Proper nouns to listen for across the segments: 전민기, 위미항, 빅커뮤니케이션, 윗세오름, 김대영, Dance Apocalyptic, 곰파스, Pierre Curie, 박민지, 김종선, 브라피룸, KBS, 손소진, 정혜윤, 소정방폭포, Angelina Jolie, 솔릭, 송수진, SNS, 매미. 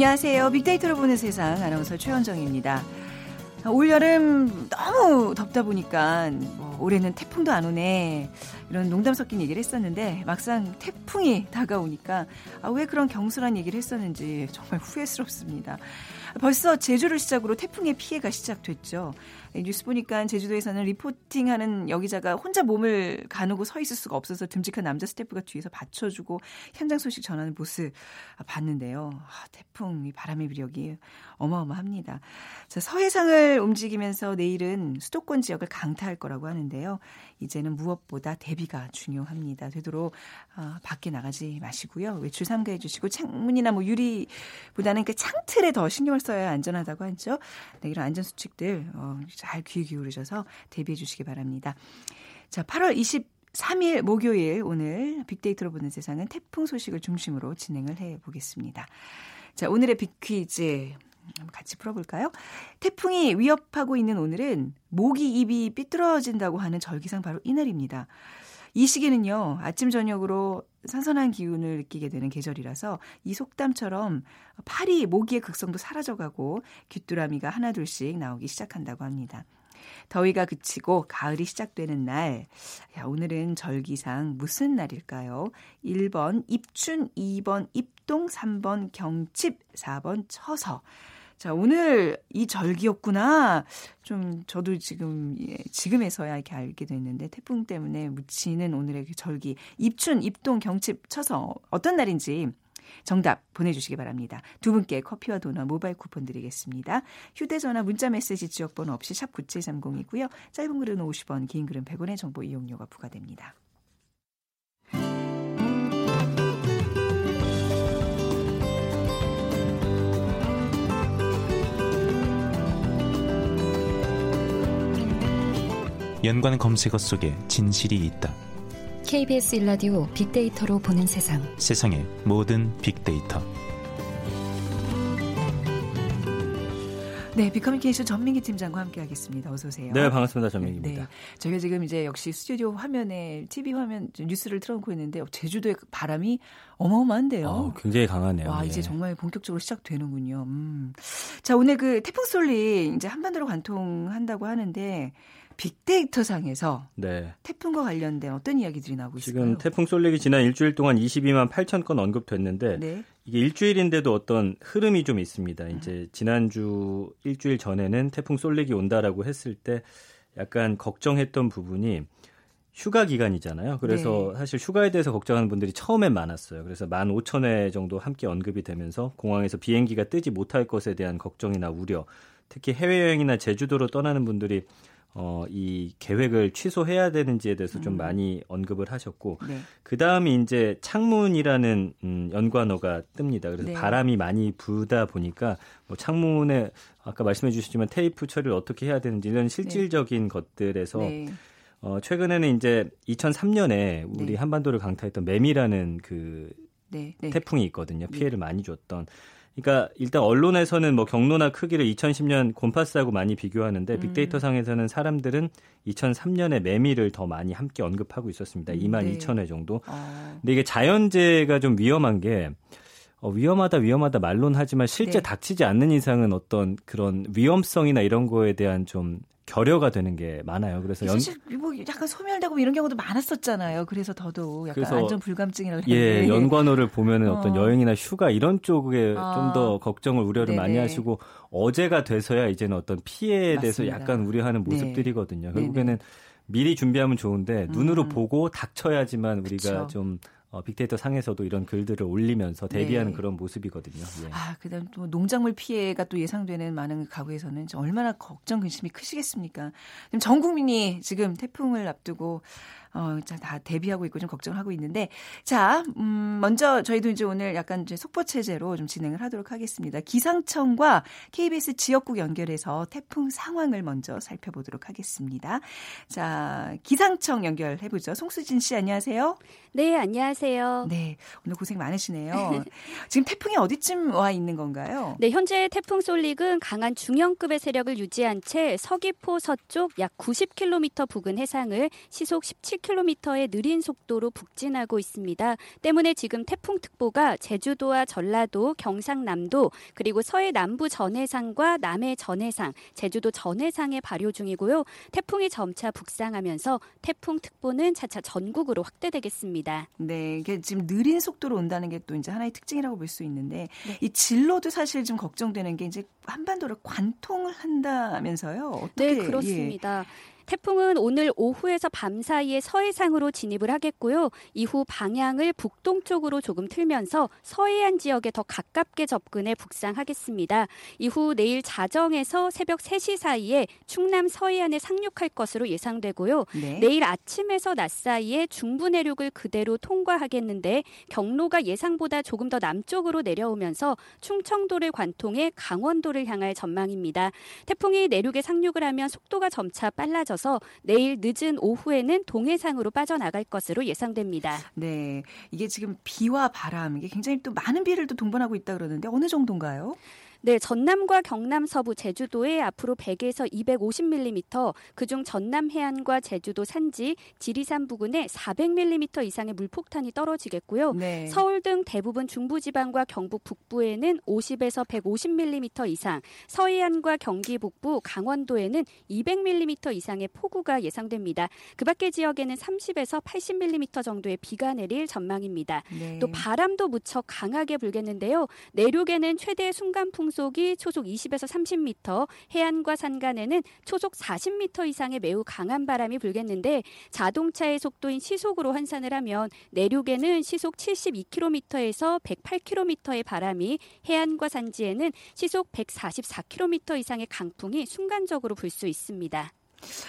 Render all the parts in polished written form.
안녕하세요. 빅데이터로 보는 세상 아나운서 최현정입니다. 올여름 너무 덥다 보니까 뭐 올해는 태풍도 안 오네 이런 농담 섞인 얘기를 했었는데 막상 태풍이 다가오니까 왜 그런 경솔한 얘기를 했었는지 정말 후회스럽습니다. 벌써 제주를 시작으로 태풍의 피해가 시작됐죠. 뉴스 보니까 제주도에서는 리포팅하는 여기자가 혼자 몸을 가누고 서 있을 수가 없어서 듬직한 남자 스태프가 뒤에서 받쳐주고 현장 소식 전하는 모습 봤는데요. 태풍 바람의 위력이 어마어마합니다. 자, 서해상을 움직이면서 내일은 수도권 지역을 강타할 거라고 하는데요. 이제는 무엇보다 대비가 중요합니다. 되도록 밖에 나가지 마시고요. 외출 삼가해 주시고 창문이나 뭐 유리보다는 그 창틀에 더 신경을 써야 안전하다고 하죠. 네, 이런 안전수칙들 잘 귀 기울이셔서 대비해 주시기 바랍니다. 자, 8월 23일 목요일 오늘 빅데이터로 보는 세상은 태풍 소식을 중심으로 진행을 해보겠습니다. 자, 오늘의 빅퀴즈 같이 풀어볼까요? 태풍이 위협하고 있는 오늘은 모기 입이 삐뚤어진다고 하는 절기상 바로 이날입니다. 이 시기는요, 아침 저녁으로 선선한 기운을 느끼게 되는 계절이라서 이 속담처럼 파리, 모기의 극성도 사라져가고 귀뚜라미가 하나둘씩 나오기 시작한다고 합니다. 더위가 그치고 가을이 시작되는 날, 오늘은 절기상 무슨 날일까요? 1번 입춘, 2번 입동, 3번 경칩, 4번 처서. 자, 오늘 이 절기였구나. 좀 저도 지금에서야 이렇게 알게 됐는데 태풍 때문에 묻히는 오늘의 절기 입춘, 입동, 경칩, 처서 어떤 날인지 정답 보내주시기 바랍니다. 두 분께 커피와 도넛 모바일 쿠폰 드리겠습니다. 휴대전화 문자메시지 지역번호 없이 샵 9730이고요. 짧은 글은 50원, 긴 글은 100원의 정보 이용료가 부과됩니다. 연관 검색어 속에 진실이 있다. KBS 일라디오 빅데이터로 보는 세상. 세상의 모든 빅데이터. 네, 빅커뮤니케이션 전민기 팀장과 함께하겠습니다. 어서 오세요. 네, 반갑습니다. 전민기입니다. 네, 저희가 지금 이제 역시 스튜디오 화면에 TV 화면 뉴스를 틀어놓고 있는데 제주도의 바람이 어마어마한데요. 굉장히 강하네요. 와, 예. 이제 정말 본격적으로 시작되는군요. 자, 오늘 그 태풍 솔릭 이제 한반도로 관통한다고 하는데. 빅데이터상에서 네. 태풍과 관련된 어떤 이야기들이 나오고 있을까요? 지금 태풍 솔릭이 지난 일주일 동안 22만 8천 건 언급됐는데 네. 이게 일주일인데도 어떤 흐름이 좀 있습니다. 이제 지난주 일주일 전에는 태풍 솔릭이 온다라고 했을 때 약간 걱정했던 부분이 휴가 기간이잖아요. 그래서 네. 사실 휴가에 대해서 걱정하는 분들이 처음엔 많았어요. 그래서 1만 5천 회 정도 함께 언급이 되면서 공항에서 비행기가 뜨지 못할 것에 대한 걱정이나 우려, 특히 해외여행이나 제주도로 떠나는 분들이 이 계획을 취소해야 되는지에 대해서 좀 많이 언급을 하셨고 네. 그다음에 이제 창문이라는 연관어가 뜹니다. 그래서 네. 바람이 많이 불다 보니까 뭐 창문에 아까 말씀해 주셨지만 테이프 처리를 어떻게 해야 되는지 이런 실질적인 네. 것들에서 네. 최근에는 이제 2003년에 우리 네. 한반도를 강타했던 매미라는 그 네. 네. 태풍이 있거든요. 피해를 네. 많이 줬던. 그러니까 일단 언론에서는 뭐 경로나 크기를 2010년 곰파스하고 많이 비교하는데 빅데이터상에서는 사람들은 2003년에 매미를 더 많이 함께 언급하고 있었습니다. 2만 네. 2천 회 정도. 근데 이게 자연재해가 좀 위험한 게 위험하다 말론 하지만 실제 네. 닥치지 않는 이상은 어떤 그런 위험성이나 이런 거에 대한 좀 결여가 되는 게 많아요. 그래서 사실 뭐 약간 소멸되고 이런 경우도 많았었잖아요. 그래서 더더욱 약간 안전 불감증이라고 그랬는데 예, 연관어를 보면은 어떤 여행이나 휴가 이런 쪽에 좀 더 걱정을 우려를 네네. 많이 하시고 어제가 돼서야 이제는 어떤 피해에 맞습니다. 대해서 약간 우려하는 모습들이거든요. 네. 결국에는 네네. 미리 준비하면 좋은데 눈으로 보고 닥쳐야지만 우리가 그쵸. 좀 빅데이터 상에서도 이런 글들을 올리면서 대비하는 네. 그런 모습이거든요. 예. 아, 그다음 또 농작물 피해가 또 예상되는 많은 가구에서는 얼마나 걱정 근심이 크시겠습니까? 지금 전 국민이 지금 태풍을 앞두고 다 대비하고 있고 좀 걱정하고 있는데 자, 먼저 저희도 이제 오늘 약간 이제 속보 체제로 좀 진행을 하도록 하겠습니다. 기상청과 KBS 지역국 연결해서 태풍 상황을 먼저 살펴보도록 하겠습니다. 자, 기상청 연결해 보죠. 송수진 씨 안녕하세요. 네, 안녕하세요. 안녕하세요. 네, 오늘 고생 많으시네요. 지금 태풍이 어디쯤 와 있는 건가요? 네, 현재 태풍 솔릭은 강한 중형급의 세력을 유지한 채 서귀포 서쪽 약 90km 부근 해상을 시속 17km의 느린 속도로 북진하고 있습니다. 때문에 지금 태풍특보가 제주도와 전라도, 경상남도, 그리고 서해 남부 전해상과 남해 전해상, 제주도 전해상에 발효 중이고요. 태풍이 점차 북상하면서 태풍특보는 차차 전국으로 확대되겠습니다. 네, 이게 지금 느린 속도로 온다는 게 또 이제 하나의 특징이라고 볼 수 있는데, 네. 이 진로도 사실 좀 걱정되는 게 이제 한반도를 관통을 한다면서요? 어떻게, 네, 그렇습니다. 예. 태풍은 오늘 오후에서 밤 사이에 서해상으로 진입을 하겠고요. 이후 방향을 북동쪽으로 조금 틀면서 서해안 지역에 더 가깝게 접근해 북상하겠습니다. 이후 내일 자정에서 새벽 3시 사이에 충남 서해안에 상륙할 것으로 예상되고요. 네. 내일 아침에서 낮 사이에 중부 내륙을 그대로 통과하겠는데 경로가 예상보다 조금 더 남쪽으로 내려오면서 충청도를 관통해 강원도를 향할 전망입니다. 태풍이 내륙에 상륙을 하면 속도가 점차 빨라져서 내일 늦은 오후에는 동해상으로 빠져나갈 것으로 예상됩니다. 네, 이게 지금 비와 바람, 이게 굉장히 또 많은 비를 또 동반하고 있다 그러는데 어느 정도인가요? 네, 전남과 경남 서부 제주도에 앞으로 100에서 250mm, 그중 전남 해안과 제주도 산지, 지리산 부근에 400mm 이상의 물폭탄이 떨어지겠고요. 네. 서울 등 대부분 중부지방과 경북 북부에는 50에서 150mm 이상, 서해안과 경기 북부, 강원도에는 200mm 이상의 폭우가 예상됩니다. 그 밖의 지역에는 30에서 80mm 정도의 비가 내릴 전망입니다. 네. 또 바람도 무척 강하게 불겠는데요. 내륙에는 최대 순간풍 속이 초속 20에서 30m, 해안과 산간에는 초속 40m 이상의 매우 강한 바람이 불겠는데 자동차의 속도인 시속으로 환산을 하면 내륙에는 시속 72km에서 108km의 바람이, 해안과 산지에는 시속 144km 이상의 강풍이 순간적으로 불 수 있습니다.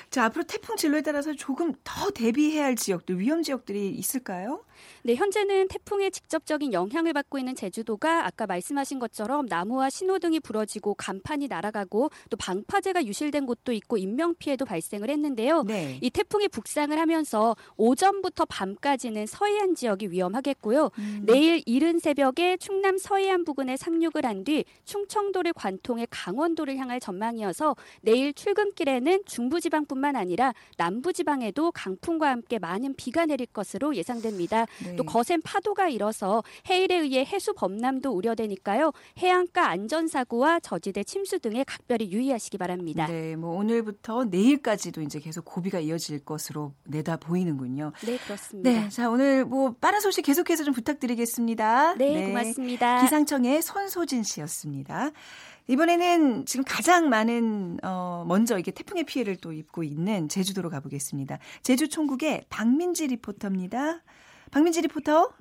자, 앞으로 태풍 진로에 따라서 조금 더 대비해야 할 지역들, 위험 지역들이 있을까요? 네, 현재는 태풍의 직접적인 영향을 받고 있는 제주도가 아까 말씀하신 것처럼 나무와 신호등이 부러지고 간판이 날아가고 또 방파제가 유실된 곳도 있고 인명피해도 발생을 했는데요. 네. 이 태풍이 북상을 하면서 오전부터 밤까지는 서해안 지역이 위험하겠고요. 내일 이른 새벽에 충남 서해안 부근에 상륙을 한 뒤 충청도를 관통해 강원도를 향할 전망이어서 내일 출근길에는 중부지방뿐만 아니라 남부지방에도 강풍과 함께 많은 비가 내릴 것으로 예상됩니다. 네. 또 거센 파도가 일어서 해일에 의해 해수 범람도 우려되니까요. 해안가 안전사고와 저지대 침수 등에 각별히 유의하시기 바랍니다. 네, 뭐 오늘부터 내일까지도 이제 계속 고비가 이어질 것으로 내다 보이는군요. 네, 그렇습니다. 네, 자, 오늘 뭐 빠른 소식 계속해서 좀 부탁드리겠습니다. 네, 네. 고맙습니다. 기상청의 손소진 씨였습니다. 이번에는 지금 가장 많은 먼저 이게 태풍의 피해를 또 입고 있는 제주도로 가보겠습니다. 제주 총국의 박민지 리포터입니다. 박민지 리포터.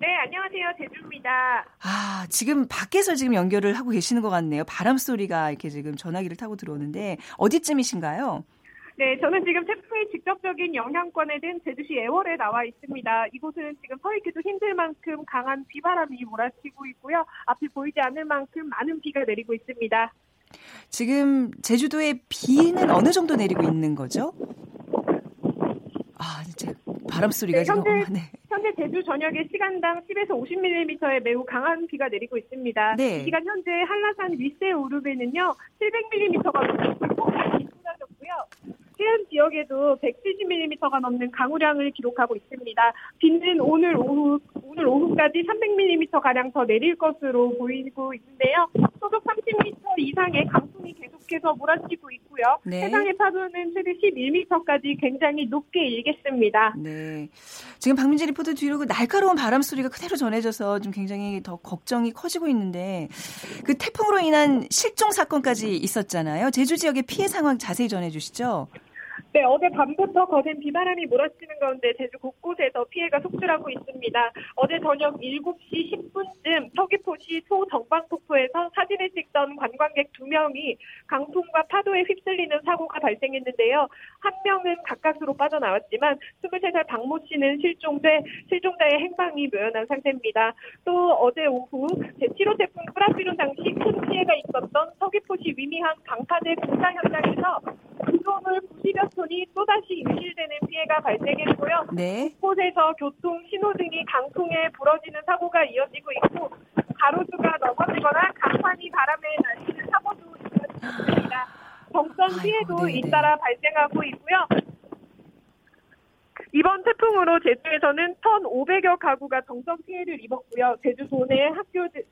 네, 안녕하세요. 제주입니다. 아, 지금 밖에서 지금 연결을 하고 계시는 것 같네요. 바람 소리가 이렇게 지금 전화기를 타고 들어오는데 어디쯤이신가요? 네, 저는 지금 태풍의 직접적인 영향권에 든 제주시 애월에 나와 있습니다. 이곳은 지금 서 있기도 힘들 만큼 강한 비바람이 몰아치고 있고요. 앞이 보이지 않을 만큼 많은 비가 내리고 있습니다. 지금 제주도에 비는 어느 정도 내리고 있는 거죠? 아, 진짜 바람소리가 네, 지금 현재 제주 전역에 시간당 10에서 50mm의 매우 강한 비가 내리고 있습니다. 네. 이 시간 현재 한라산 윗세오름에는요, 700mm가 넘는 쏟아졌고요. 해안 지역에도 170mm가 넘는 강우량을 기록하고 있습니다. 비는 오늘 오후까지 300mm가량 더 내릴 것으로 보이고 있는데요. 소속 30m 이상의 강풍이 계속해서 몰아치고 있고요. 네. 해상의 파도는 최대 11m까지 굉장히 높게 일겠습니다. 네. 지금 박민지 리포터 뒤로 그 날카로운 바람 소리가 그대로 전해져서 좀 굉장히 더 걱정이 커지고 있는데 그 태풍으로 인한 실종 사건까지 있었잖아요. 제주 지역의 피해 상황 자세히 전해주시죠. 네, 어제 밤부터 거센 비바람이 몰아치는 가운데 제주 곳곳에서 피해가 속출하고 있습니다. 어제 저녁 7시 10분쯤 서귀포시 소정방폭포에서 사진을 찍던 관광객 2명이 강풍과 파도에 휩쓸리는 사고가 발생했는데요. 한 명은 가까스로 빠져나왔지만 23살 박모 씨는 실종자의 행방이 묘연한 상태입니다. 또 어제 오후 제7호 태풍 브라피룸 당시 큰 피해가 있었던 서귀포시 위미항 방파제 공사 현장에서 드론을 90여 초 전선이 또다시 임실되는 피해가 발생했고요. 네. 곳곳에서 교통, 신호 등이 강풍에 부러지는 사고가 이어지고 있고 가로수가 넘어지거나 간판이 바람에 날리는 사고도 이어지고 있습니다. 정선 피해도 잇따라 발생하고 있고요. 이번 태풍으로 제주에서는 1,500여 가구가 정선 피해를 입었고요. 제주도 내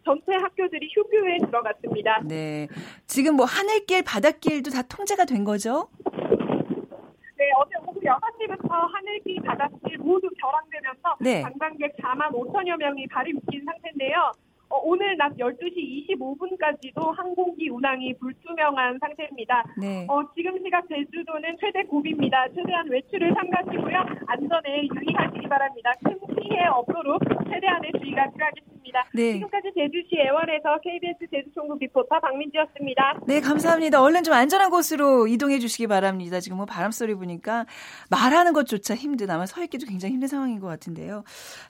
전체 학교들이 휴교에 들어갔습니다. 네, 지금 뭐 하늘길, 바닷길도 다 통제가 된 거죠? 네, 어제 오후 6시부터 하늘길, 바닷길 모두 결항되면서 네. 관광객 4만 5천여 명이 발이 묶인 상태인데요. 오늘 낮 12시 25분까지도 항공기 운항이 불투명한 상태입니다. 네. 지금 시각 제주도는 최대 고비입니다. 최대한 외출을 삼가시고요. 안전에 유의하시기 바랍니다. 큰 피해 없도록 최대한의 주의가 필요하겠습니다. 네. 지금까지 제주시 애월에서 KBS 제주총국 리포터 박민지였습니다. 네, 감사합니다. 얼른 좀 안전한 곳으로 이동해 주시기 바랍니다. 지금 뭐 바람소리 보니까 말하는 것조차 힘든, 아마 서 있기도 굉장히 힘든 상황인 것 같은데요.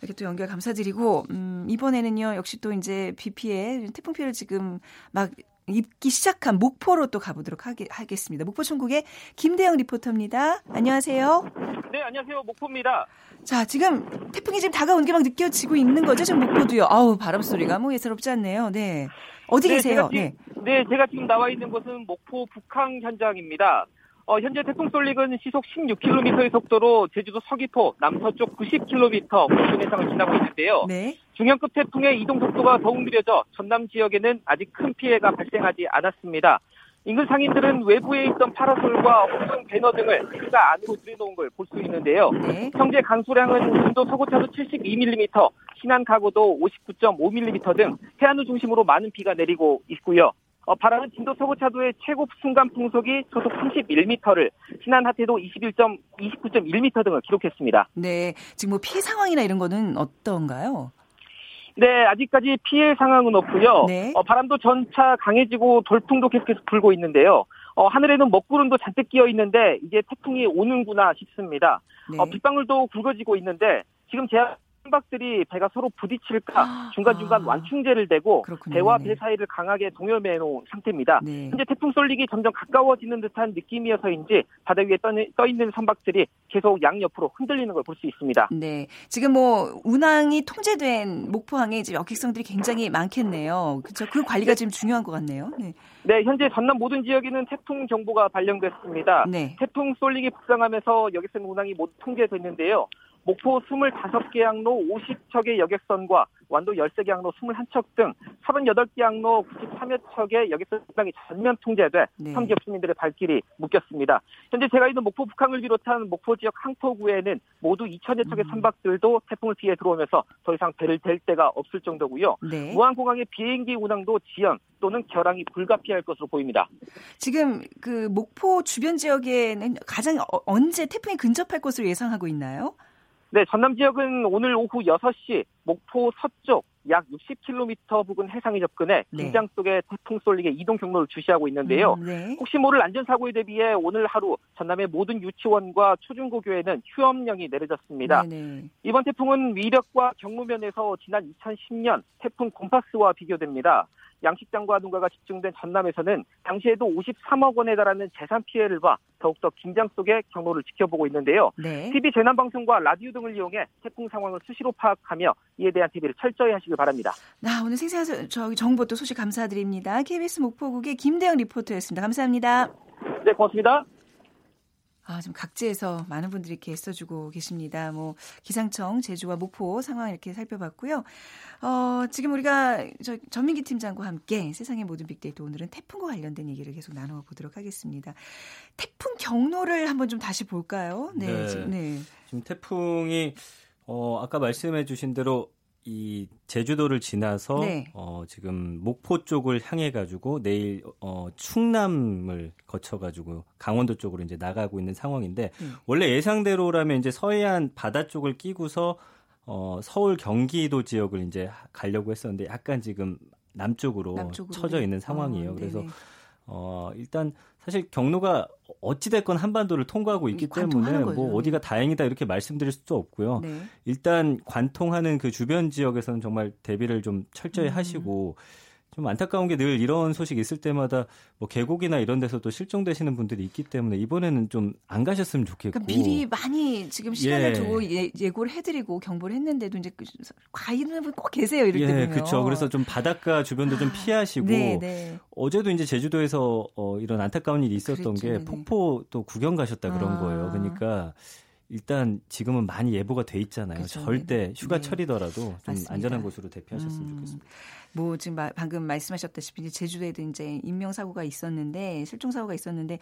이렇게 또 연결 감사드리고 이번에는요. 역시 또 이제 비 피해, 태풍 피해를 지금 막 입기 시작한 목포로 또 가보도록 하겠습니다. 목포총국의 김대영 리포터입니다. 안녕하세요. 네, 안녕하세요. 목포입니다. 자, 지금 태풍이 지금 다가온 게 막 느껴지고 있는 거죠? 지금 목포도요. 아우, 바람 소리가 뭐 예사롭지 않네요. 네. 어디 계세요? 제가 지금 나와 있는 곳은 목포 북항 현장입니다. 현재 태풍 솔릭은 시속 16km의 속도로 제주도 서귀포 남서쪽 90km 부근 해상을 지나고 있는데요. 네. 중형급 태풍의 이동 속도가 더욱 느려져 전남 지역에는 아직 큰 피해가 발생하지 않았습니다. 인근 상인들은 외부에 있던 파라솔과 홍등 배너 등을 시가 안으로 들여놓은 걸 볼 수 있는데요. 네. 현재 강수량은 인도 서구차도 72mm, 신안 가구도 59.5mm 등 해안을 중심으로 많은 비가 내리고 있고요. 바람은 진도 서구차도의 최고 순간 풍속이 초속 31m를, 신안 하태도 29.1m 등을 기록했습니다. 네, 지금 뭐 피해 상황이나 이런 거는 어떤가요? 네, 아직까지 피해 상황은 없고요. 네. 바람도 점차 강해지고 돌풍도 계속해서 불고 있는데요. 하늘에는 먹구름도 잔뜩 끼어 있는데 이제 태풍이 오는구나 싶습니다. 네. 빗방울도 굵어지고 있는데 지금 선박들이 배가 서로 부딪힐까 중간중간 완충제를 대고 그렇군요. 배와 배 사이를 강하게 동여매 놓은 상태입니다. 네. 현재 태풍 솔릭이 점점 가까워지는 듯한 느낌이어서인지 바다 위에 떠있는 선박들이 계속 양옆으로 흔들리는 걸 볼 수 있습니다. 네, 지금 뭐 운항이 통제된 목포항에 지금 여객선들이 굉장히 많겠네요. 그렇죠? 그 관리가 지금 중요한 것 같네요. 네. 네, 현재 전남 모든 지역에는 태풍 경보가 발령됐습니다. 네. 태풍 솔릭이 북상하면서 여객선 운항이 모두 통제됐는데요. 목포 25개 항로 50척의 여객선과 완도 13개 항로 21척 등 38개 항로 93여 척의 여객선 운항이 전면 통제돼 섬 지역 주민들의 발길이 묶였습니다. 현재 제가 있는 목포 북항을 비롯한 목포 지역 항포구에는 모두 2천여 척의 선박들도 태풍을 피해 들어오면서 더 이상 배를 댈 데가 없을 정도고요. 네. 우항공항의 비행기 운항도 지연 또는 결항이 불가피할 것으로 보입니다. 지금 그 목포 주변 지역에는 가장 언제 태풍이 근접할 것으로 예상하고 있나요? 네, 전남 지역은 오늘 오후 6시 목포 서쪽 약 60km 부근 해상에 접근해 긴장 속에 태풍 솔릭의 이동 경로를 주시하고 있는데요. 네. 혹시 모를 안전사고에 대비해 오늘 하루 전남의 모든 유치원과 초중고교에는 휴업령이 내려졌습니다. 네네. 이번 태풍은 위력과 경로면에서 지난 2010년 태풍 곰파스와 비교됩니다. 양식장과 농가가 집중된 전남에서는 당시에도 53억 원에 달하는 재산 피해를 봐 더욱더 긴장 속에 경로를 지켜보고 있는데요. 네. TV 재난방송과 라디오 등을 이용해 태풍 상황을 수시로 파악하며 이에 대한 TV를 철저히 하시길 바랍니다. 오늘 생생한 정보 또 소식 감사드립니다. KBS 목포국의 김대영 리포터였습니다. 감사합니다. 네, 고맙습니다. 지금 각지에서 많은 분들이 이렇게 애써주고 계십니다. 뭐 기상청 제주와 목포 상황 이렇게 살펴봤고요. 지금 우리가 전민기 팀장과 함께 세상의 모든 빅데이터, 오늘은 태풍과 관련된 얘기를 계속 나눠보도록 하겠습니다. 태풍 경로를 한번 좀 다시 볼까요? 네. 지금 태풍이 아까 말씀해주신 대로 이 제주도를 지나서 지금 목포 쪽을 향해 가지고 내일 충남을 거쳐 가지고 강원도 쪽으로 이제 나가고 있는 상황인데 원래 예상대로라면 이제 서해안 바다 쪽을 끼고서 서울 경기도 지역을 이제 가려고 했었는데 약간 지금 남쪽으로 처져 있는 상황이에요. 그래서 일단 사실 경로가 어찌됐건 한반도를 통과하고 있기 때문에 뭐 어디가 다행이다 이렇게 말씀드릴 수도 없고요. 네. 일단 관통하는 그 주변 지역에서는 정말 대비를 좀 철저히 하시고 좀 안타까운 게 늘 이런 소식이 있을 때마다 뭐 계곡이나 이런 데서 또 실종되시는 분들이 있기 때문에 이번에는 좀 안 가셨으면 좋겠고. 그러니까 미리 많이 지금 시간을 두고 예고를 해드리고 경보를 했는데도 이제 가 있는 분 꼭 계세요. 이럴 때는요. 그렇죠. 그래서 좀 바닷가 주변도 좀 피하시고. 네. 어제도 이제 제주도에서 이런 안타까운 일이 있었던 그랬죠, 게 폭포 또 구경 가셨다 그런 거예요. 그러니까. 일단 지금은 많이 예보가 돼 있잖아요. 그렇죠. 절대 휴가철이더라도 좀 맞습니다. 안전한 곳으로 대피하셨으면 좋겠습니다. 뭐 지금 방금 말씀하셨다시피 이제 제주도에도 이제 인명사고가 있었는데 실종사고가 있었는데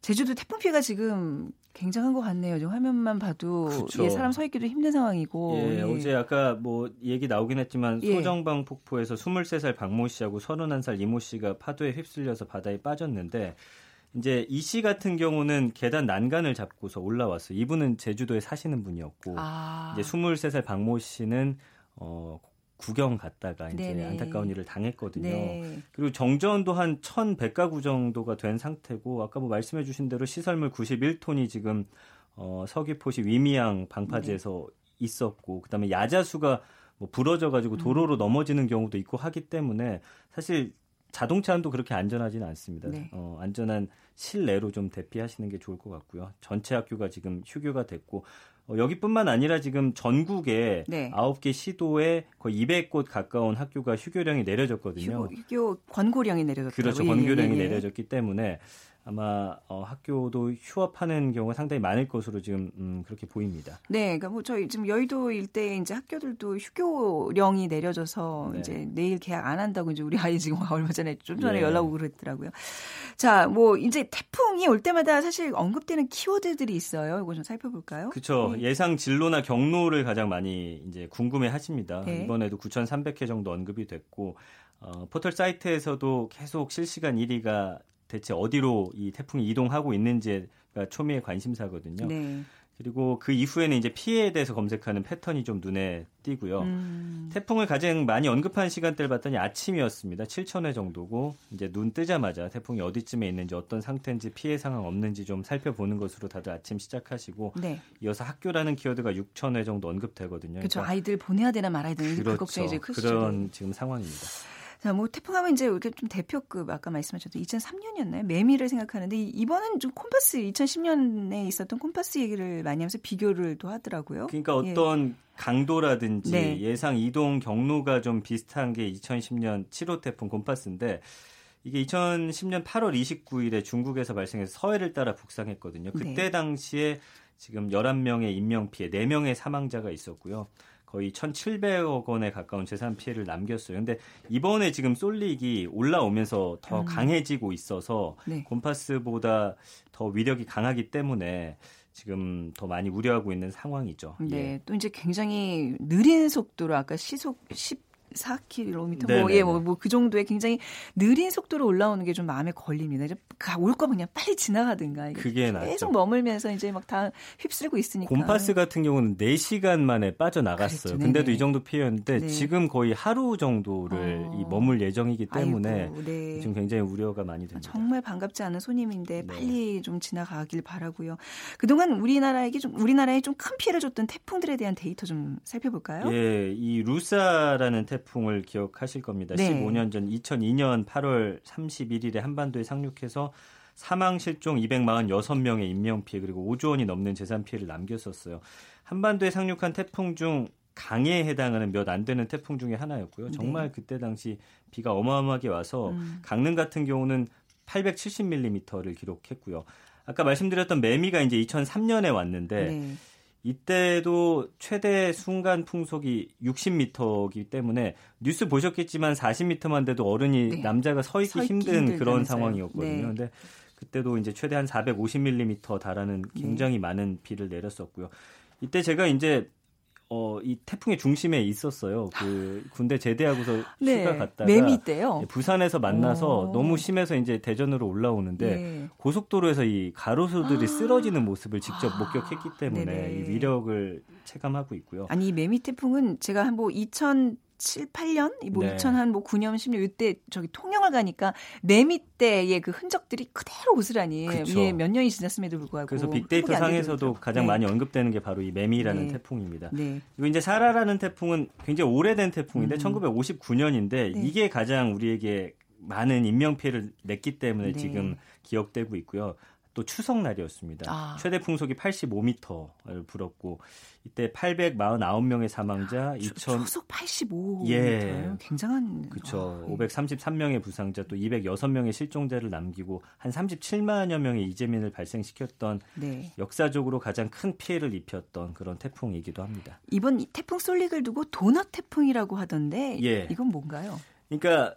제주도 태풍 피해가 지금 굉장한 것 같네요. 지금 화면만 봐도 그렇죠. 예, 사람 서 있기도 힘든 상황이고. 예, 예. 어제 아까 뭐 얘기 나오긴 했지만 소정방 폭포에서 23살 박모 씨하고 31살 이모 씨가 파도에 휩쓸려서 바다에 빠졌는데 이제 이 씨 같은 경우는 계단 난간을 잡고서 올라왔어요. 이분은 제주도에 사시는 분이었고 이제 23살 박모 씨는 구경 갔다가 이제 안타까운 일을 당했거든요. 네. 그리고 정전도 한 1,100가구 정도가 된 상태고 아까 뭐 말씀해 주신 대로 시설물 91톤이 지금 서귀포시 위미항 방파제에서 있었고 그다음에 야자수가 뭐 부러져가지고 도로로 넘어지는 경우도 있고 하기 때문에 사실 자동차도 그렇게 안전하지는 않습니다. 네. 안전한 실내로 좀 대피하시는 게 좋을 것 같고요. 전체 학교가 지금 휴교가 됐고 여기뿐만 아니라 지금 전국에 9개 시도에 거의 200곳 가까운 학교가 휴교령이 내려졌거든요. 휴교 권고령이 내려졌다고요? 그렇죠. 권고령이 내려졌기 때문에 아마 학교도 휴업하는 경우가 상당히 많을 것으로 지금 그렇게 보입니다. 네, 그러니까 뭐 저희 지금 여의도 일대에 이제 학교들도 휴교령이 내려져서 이제 내일 개학 안 한다고 이제 우리 아이 지금 얼마 전에 좀 전에 연락 오고 그랬더라고요. 자, 뭐 이제 태풍이 올 때마다 사실 언급되는 키워드들이 있어요. 이거 좀 살펴볼까요? 그렇죠. 네. 예상 진로나 경로를 가장 많이 이제 궁금해하십니다. 네. 이번에도 9,300회 정도 언급이 됐고 포털 사이트에서도 계속 실시간 1위가 대체 어디로 이 태풍이 이동하고 있는지가 초미의 관심사거든요. 네. 그리고 그 이후에는 이제 피해에 대해서 검색하는 패턴이 좀 눈에 띄고요. 태풍을 가장 많이 언급한 시간대를 봤더니 아침이었습니다. 7,000회 정도고 이제 눈 뜨자마자 태풍이 어디쯤에 있는지 어떤 상태인지 피해 상황 없는지 좀 살펴보는 것으로 다들 아침 시작하시고 이어서 학교라는 키워드가 6,000회 정도 언급되거든요. 그렇죠. 그러니까 아이들 보내야 되나 말아야 되나 그 걱정이 제일 크시죠. 그런 지금 상황입니다. 자, 뭐 태풍하면 이제 이렇게 좀 대표급 아까 말씀하셨던 2003년이었나요? 매미를 생각하는데 이번엔 좀 곰파스 2010년에 있었던 곰파스 얘기를 많이 하면서 비교를 또 하더라고요. 그러니까 어떤 강도라든지 예상 이동 경로가 좀 비슷한 게 2010년 7호 태풍 곰파스인데 이게 2010년 8월 29일에 중국에서 발생해서 서해를 따라 북상했거든요. 그때 당시에 지금 11명의 인명피해, 4명의 사망자가 있었고요. 거의 1,700억 원에 가까운 재산 피해를 남겼어요. 그런데 이번에 지금 솔릭이 올라오면서 더 강해지고 있어서 곰파스보다 더 위력이 강하기 때문에 지금 더 많이 우려하고 있는 상황이죠. 네, 예. 또 이제 굉장히 느린 속도로 아까 시속 14km 그 정도의 굉장히 느린 속도로 올라오는 게 좀 마음에 걸립니다. 이제 올 거면 그냥 빨리 지나가든가. 그게 낫죠. 계속 머물면서 이제 막 다 휩쓸고 있으니까. 곰파스 같은 경우는 4시간 만에 빠져나갔어요. 근데도 이 정도 피해였는데 지금 거의 하루 정도를 머물 예정이기 때문에 지금 굉장히 우려가 많이 됩니다. 정말 반갑지 않은 손님인데 빨리 좀 지나가길 바라고요. 그동안 우리나라에 좀 큰 피해를 줬던 태풍들에 대한 데이터 좀 살펴볼까요? 예, 이 루사라는 태풍을 기억하실 겁니다. 15년 전 2002년 8월 31일에 한반도에 상륙해서 사망 실종 246명의 인명피해 그리고 5조 원이 넘는 재산 피해를 남겼었어요. 한반도에 상륙한 태풍 중 강에 해당하는 몇 안 되는 태풍 중에 하나였고요. 정말 그때 당시 비가 어마어마하게 와서 강릉 같은 경우는 870mm를 기록했고요. 아까 말씀드렸던 매미가 이제 2003년에 왔는데 이때도 최대 순간 풍속이 60m이기 때문에 뉴스 보셨겠지만 40m만 돼도 어른이 남자가 서 있기 힘든 그런 상황이었거든요. 그런데 그때도 이제 최대 한 450mm 달하는 굉장히 많은 비를 내렸었고요. 이때 제가 이제 이 태풍의 중심에 있었어요. 그 군대 제대하고서 휴가 갔다가 매미 때요. 부산에서 만나서 너무 심해서 이제 대전으로 올라오는데 고속도로에서 이 가로수들이 쓰러지는 모습을 직접 목격했기 때문에 이 위력을 체감하고 있고요. 아니 이 매미 태풍은 제가 한 2000 2007, 2008년, 뭐 네. 2009년, 10년 이때 저기 통영을 가니까 내미 때의 그 흔적들이 그대로 고스란히 위에 몇 년이 지났음에도 불구하고 그래서 빅데이터 상에서도 가장 많이 언급되는 게 바로 이 매미라는 태풍입니다. 네. 그리고 이제 사라라는 태풍은 굉장히 오래된 태풍인데 1959년인데 네. 이게 가장 우리에게 많은 인명 피해를 냈기 때문에 네. 지금 기억되고 있고요. 또 추석날이었습니다. 아. 최대 풍속이 85m를 불었고 이때 849명의 사망자, 2,000 추석 85m. 예. 굉장한 그렇죠. 533명의 부상자 또 206명의 실종자를 남기고 한 37만여 명의 이재민을 발생시켰던 네. 역사적으로 가장 큰 피해를 입혔던 그런 태풍이기도 합니다. 이번 태풍 솔릭을 두고 도넛 태풍이라고 하던데 예. 이건 뭔가요? 그러니까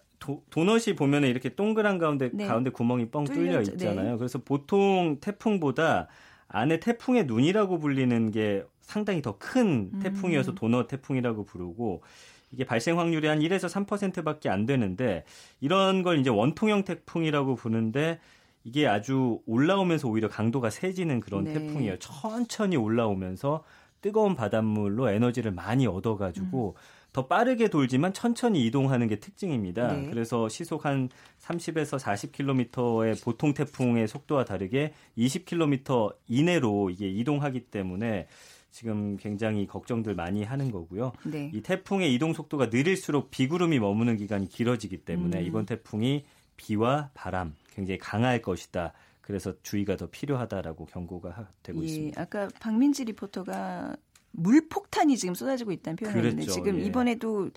도넛이 보면은 이렇게 동그란 가운데 구멍이 뻥 뚫려 있잖아요. 네. 그래서 보통 태풍보다 안에 태풍의 눈이라고 불리는 게 상당히 더 큰 태풍이어서 도넛 태풍이라고 부르고 이게 발생 확률이 한 1에서 3%밖에 안 되는데 이런 걸 이제 원통형 태풍이라고 부르는데 이게 아주 올라오면서 오히려 강도가 세지는 그런 네. 태풍이에요. 천천히 올라오면서 뜨거운 바닷물로 에너지를 많이 얻어가지고 더 빠르게 돌지만 천천히 이동하는 게 특징입니다. 네. 그래서 시속 한 30에서 40km의 보통 태풍의 속도와 다르게 20km 이내로 이게 이동하기 때문에 지금 굉장히 걱정들 많이 하는 거고요. 네. 이 태풍의 이동 속도가 느릴수록 비구름이 머무는 기간이 길어지기 때문에 이번 태풍이 비와 바람 굉장히 강할 것이다. 그래서 주의가 더 필요하다라고 경고가 되고 있습니다. 아까 박민지 리포터가 물폭탄이 지금 쏟아지고 있다는 표현이었는데 지금 예. 이번에도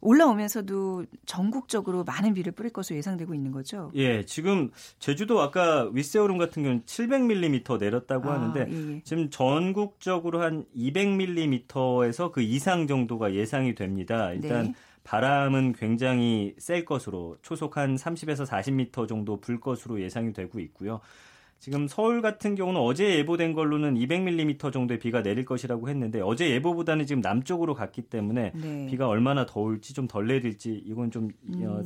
올라오면서도 전국적으로 많은 비를 뿌릴 것으로 예상되고 있는 거죠? 예, 지금 제주도 아까 윗세오름 같은 경우는 700mm 내렸다고 하는데 예. 지금 전국적으로 한 200mm에서 그 이상 정도가 예상이 됩니다. 일단 네. 바람은 굉장히 셀 것으로 초속 한 30에서 40m 정도 불 것으로 예상이 되고 있고요. 지금 서울 같은 경우는 어제 예보된 걸로는 200mm 정도의 비가 내릴 것이라고 했는데 어제 예보보다는 지금 남쪽으로 갔기 때문에 네. 비가 얼마나 더 올지 좀 덜 내릴지 이건 좀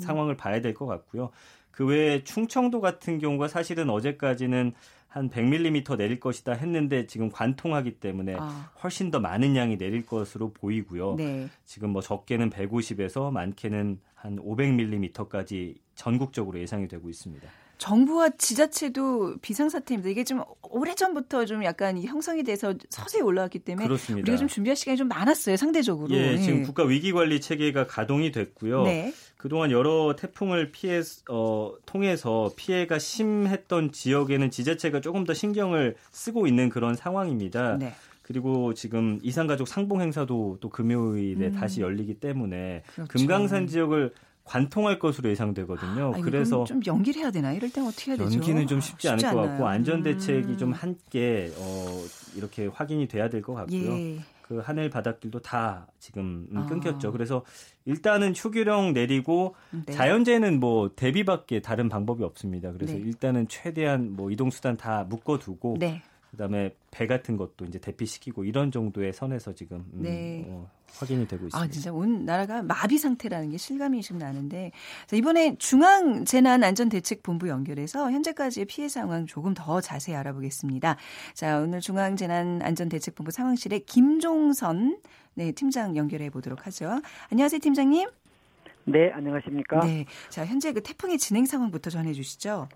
상황을 봐야 될 것 같고요. 그 외에 충청도 같은 경우가 사실은 어제까지는 한 100mm 내릴 것이다 했는데 지금 관통하기 때문에 훨씬 더 많은 양이 내릴 것으로 보이고요. 네. 지금 뭐 적게는 150에서 많게는 한 500mm까지 전국적으로 예상이 되고 있습니다. 정부와 지자체도 비상사태입니다. 이게 좀 오래전부터 좀 약간 형성이 돼서 서서히 올라왔기 때문에 그렇습니다. 우리가 좀 준비할 시간이 좀 많았어요. 상대적으로. 예, 지금 국가위기관리체계가 가동이 됐고요. 네. 그동안 여러 태풍을 통해서 피해가 심했던 지역에는 지자체가 조금 더 신경을 쓰고 있는 그런 상황입니다. 네. 그리고 지금 이산가족 상봉 행사도 또 금요일에 다시 열리기 때문에 그렇죠. 금강산 지역을 관통할 것으로 예상되거든요. 그래서 좀 연기를 해야 되나? 이럴 땐 어떻게 해야 되죠? 연기는 좀 쉽지 않을 것 같고 안전 대책이 좀 함께 이렇게 확인이 돼야 될 것 같고요. 예. 그 하늘 바닷길도 다 지금 끊겼죠. 그래서 일단은 휴교령 내리고 네. 자연재해는 뭐 대비밖에 다른 방법이 없습니다. 그래서 네. 일단은 최대한 뭐 이동 수단 다 묶어두고 네. 그다음에 배 같은 것도 이제 대피시키고 이런 정도의 선에서 지금 네. 확인이 되고 있습니다. 아, 진짜 온 나라가 마비 상태라는 게 실감이 지금 나는데 자, 이번에 중앙재난안전대책본부 연결해서 현재까지의 피해 상황 조금 더 자세히 알아보겠습니다. 자, 오늘 중앙재난안전대책본부 상황실에 김종선 네, 팀장 연결해 보도록 하죠. 안녕하세요, 팀장님. 네, 안녕하십니까. 네, 자 현재 그 태풍의 진행 상황부터 전해주시죠.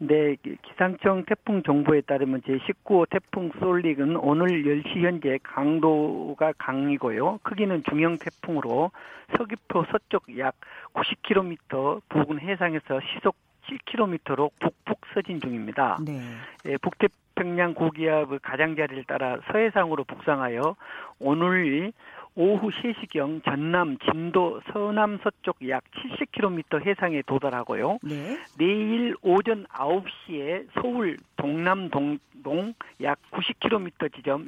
네, 기상청 태풍 정보에 따르면 제19호 태풍 솔릭은 오늘 10시 현재 강도가 강이고요. 크기는 중형 태풍으로 서귀포 서쪽 약 90km 부근 해상에서 시속 7km로 북북 서진 중입니다. 네. 예, 북태평양 고기압의 가장자리를 따라 서해상으로 북상하여 오늘 오후 3시경 전남 진도 서남서쪽 약 70km 해상에 도달하고요. 네. 내일 오전 9시에 서울 동남동동 약 90km 지점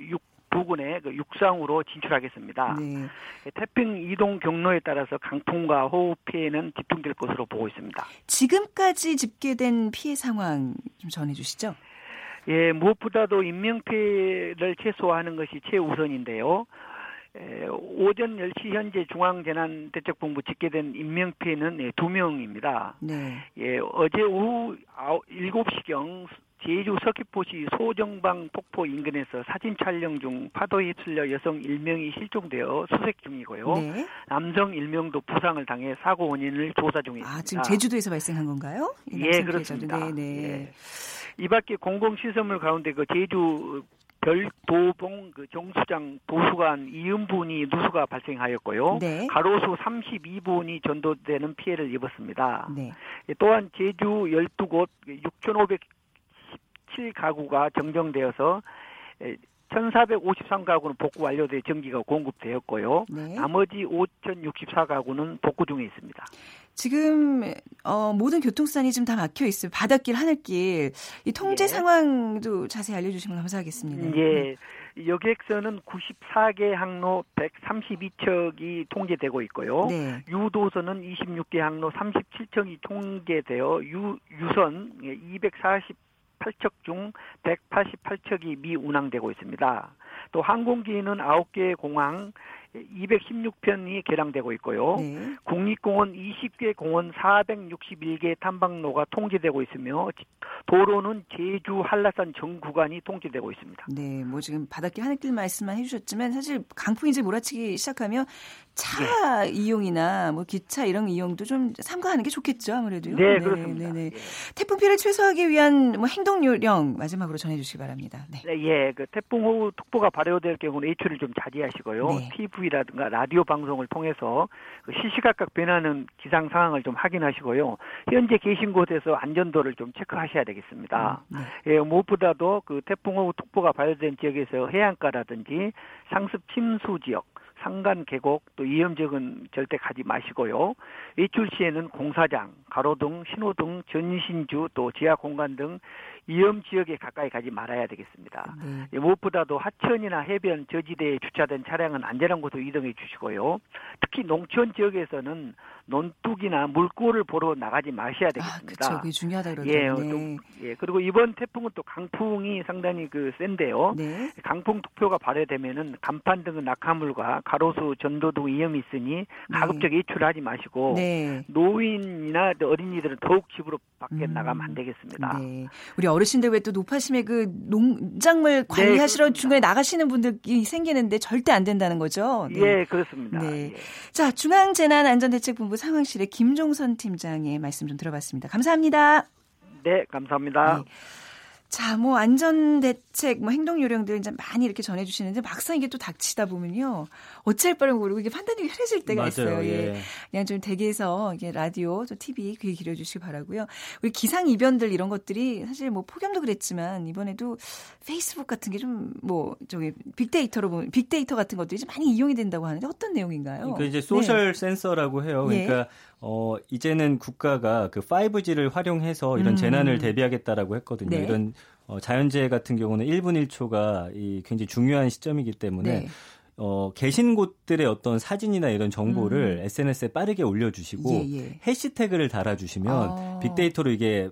부근의 육상으로 진출하겠습니다. 네. 태풍 이동 경로에 따라서 강풍과 호우 피해는 집중될 것으로 보고 있습니다. 지금까지 집계된 피해 상황 좀 전해주시죠. 예, 무엇보다도 인명피해를 최소화하는 것이 최우선인데요. 오전 10시 현재 중앙재난대책본부 집계된 인명피해는 2명입니다. 네. 예, 어제 오후 7시경 제주 서귀포시 소정방 폭포 인근에서 사진 촬영 중 파도에 휩쓸려 여성 1명이 실종되어 수색 중이고요. 네. 남성 1명도 부상을 당해 사고 원인을 조사 중입니다. 아, 지금 제주도에서 발생한 건가요? 예, 그렇습니다. 네. 이 밖에 공공시설물 가운데 그 제주 별도봉 그 정수장 도수관 2인분이 누수가 발생하였고요. 네. 가로수 32분이 전도되는 피해를 입었습니다. 네. 또한 제주 12곳 6,517가구가 정정되어서 1,453가구는 복구 완료돼 전기가 공급되었고요. 네. 나머지 5,064가구는 복구 중에 있습니다. 지금 모든 교통수단이 지금 다 막혀 있어요. 바닷길, 하늘길. 이 통제 상황도 자세히 알려주시면 감사하겠습니다. 예. 여객선은 94개 항로 132척이 통제되고 있고요. 네. 유도선은 26개 항로 37척이 통제되어 유선 248척 중 188척이 미운항되고 있습니다. 또 항공기는 9개 공항 216편이 개량되고 있고요. 네. 국립공원 20개 공원 461개 탐방로가 통제되고 있으며 도로는 제주 한라산 전 구간이 통제되고 있습니다. 네, 뭐 지금 바닷길 하늘길 말씀만 해주셨지만 사실 강풍이 이제 몰아치기 시작하면 차 이용이나 뭐 기차 이런 이용도 좀 삼가하는 게 좋겠죠, 아무래도요. 네, 그렇습니다. 네. 태풍 피해를 최소화하기 위한 뭐 행동 요령 마지막으로 전해주시기 바랍니다. 네, 그 태풍 호우 특보가 발효될 경우는 외출을 좀 자제하시고요. 네. TV라든가 라디오 방송을 통해서 시시각각 변하는 기상 상황을 좀 확인하시고요. 현재 계신 곳에서 안전도를 좀 체크하셔야 되겠습니다. 네. 예, 무엇보다도 그 태풍호우 특보가 발효된 지역에서 해안가라든지 상습 침수 지역, 산간 계곡 또 위험 지역은 절대 가지 마시고요. 외출 시에는 공사장, 가로등, 신호등, 전신주 또 지하 공간 등 위험 지역에 가까이 가지 말아야 되겠습니다. 무엇보다도 하천이나 해변, 저지대에 주차된 차량은 안전한 곳으로 이동해 주시고요. 특히 농촌 지역에서는 논둑이나 물꼬를 보러 나가지 마셔야 되겠습니다. 아, 그게 중요하다 그러더라고요. 예, 그리고 이번 태풍은 또 강풍이 상당히 그 센데요. 네. 강풍 특보가 발효되면은 간판 등의 낙하물과 가로수, 전도 등 위험이 있으니 가급적 외출하지 마시고 노인이나 어린이들은 더욱 집으로 밖에 나가면 안 되겠습니다. 네. 우리 어르신들 왜 또 노파심에 그 농작물 관리하시러 중간에 나가시는 분들이 생기는데 절대 안 된다는 거죠? 네. 예, 그렇습니다. 네. 예. 자, 중앙재난안전대책본부 상황실의 김종선 팀장의 말씀 좀 들어봤습니다. 감사합니다. 네, 감사합니다. 네. 자, 뭐 안전대책, 뭐 행동요령들 이제 많이 이렇게 전해주시는데 막상 이게 또 닥치다 보면요. 어찌할 바를 모르고 이게 판단력이 흐려질 때가 있어요. 예. 그냥 좀 댁에서 이게 라디오, 또 TV 귀에 기려주시기 바라고요. 우리 기상이변들 이런 것들이 사실 뭐 폭염도 그랬지만 이번에도 페이스북 같은 게 좀 뭐 저기 빅데이터로 보면 빅데이터 같은 것들이 이제 많이 이용이 된다고 하는데 어떤 내용인가요? 그러니까 이제 소셜 센서라고 해요. 그러니까 이제는 국가가 그 5G를 활용해서 이런 재난을 대비하겠다라고 했거든요. 네. 이런 자연재해 같은 경우는 1분 1초가 이 굉장히 중요한 시점이기 때문에 계신 곳들의 어떤 사진이나 이런 정보를 SNS에 빠르게 올려주시고 해시태그를 달아주시면 빅데이터로 이게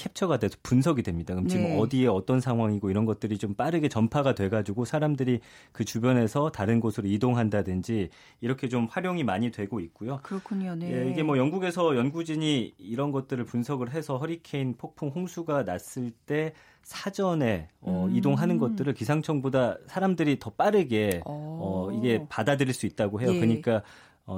캡처가 돼서 분석이 됩니다. 그럼 지금 어디에 어떤 상황이고 이런 것들이 좀 빠르게 전파가 돼가지고 사람들이 그 주변에서 다른 곳으로 이동한다든지 이렇게 좀 활용이 많이 되고 있고요. 그렇군요. 네. 예, 이게 뭐 영국에서 연구진이 이런 것들을 분석을 해서 허리케인, 폭풍, 홍수가 났을 때 사전에 이동하는 것들을 기상청보다 사람들이 더 빠르게 이게 받아들일 수 있다고 해요. 예. 그러니까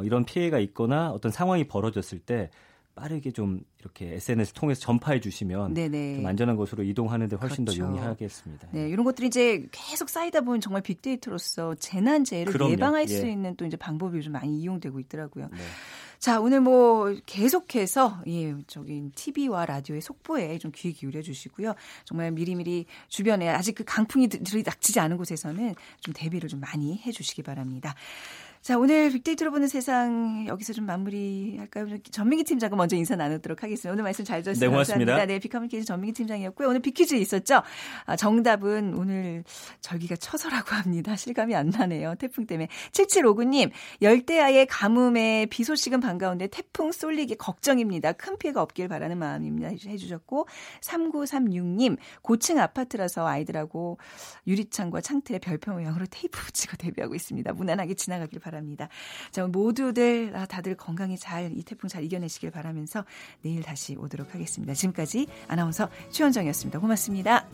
이런 피해가 있거나 어떤 상황이 벌어졌을 때 빠르게 좀 이렇게 SNS 통해서 전파해 주시면 좀 안전한 곳으로 이동하는데 훨씬 더 용이하겠습니다. 네, 이런 것들이 이제 계속 쌓이다 보면 정말 빅데이터로서 재난재해를 예방할 수 있는 또 이제 방법이 요즘 많이 이용되고 있더라고요. 네. 자, 오늘 뭐 계속해서 저기 TV와 라디오의 속보에 좀 귀 기울여 주시고요. 정말 미리미리 주변에 아직 그 강풍이 들이닥치지 않은 곳에서는 좀 대비를 좀 많이 해 주시기 바랍니다. 자, 오늘 빅데이터로 보는 세상 여기서 좀 마무리할까요? 전민기 팀장과 먼저 인사 나누도록 하겠습니다. 오늘 말씀 잘 들었습니다. 네, 고맙습니다. 네, 빅커뮤니케이션 전민기 팀장이었고요. 오늘 빅퀴즈 있었죠? 아, 정답은 오늘 절기가 처서라고 합니다. 실감이 안 나네요. 태풍 때문에. 7759님, 열대야의 가뭄에 비 소식은 반가운데 태풍 솔릭이 걱정입니다. 큰 피해가 없길 바라는 마음입니다. 해주셨고 3936님, 고층 아파트라서 아이들하고 유리창과 창틀에 별표 모양으로 테이프 붙이고 대비하고 있습니다. 무난하게 지나가길 바랍니다. 바랍니다. 자, 모두들 다들 건강히 잘 이 태풍 잘 이겨내시길 바라면서 내일 다시 오도록 하겠습니다. 지금까지 아나운서 최현정이었습니다. 고맙습니다.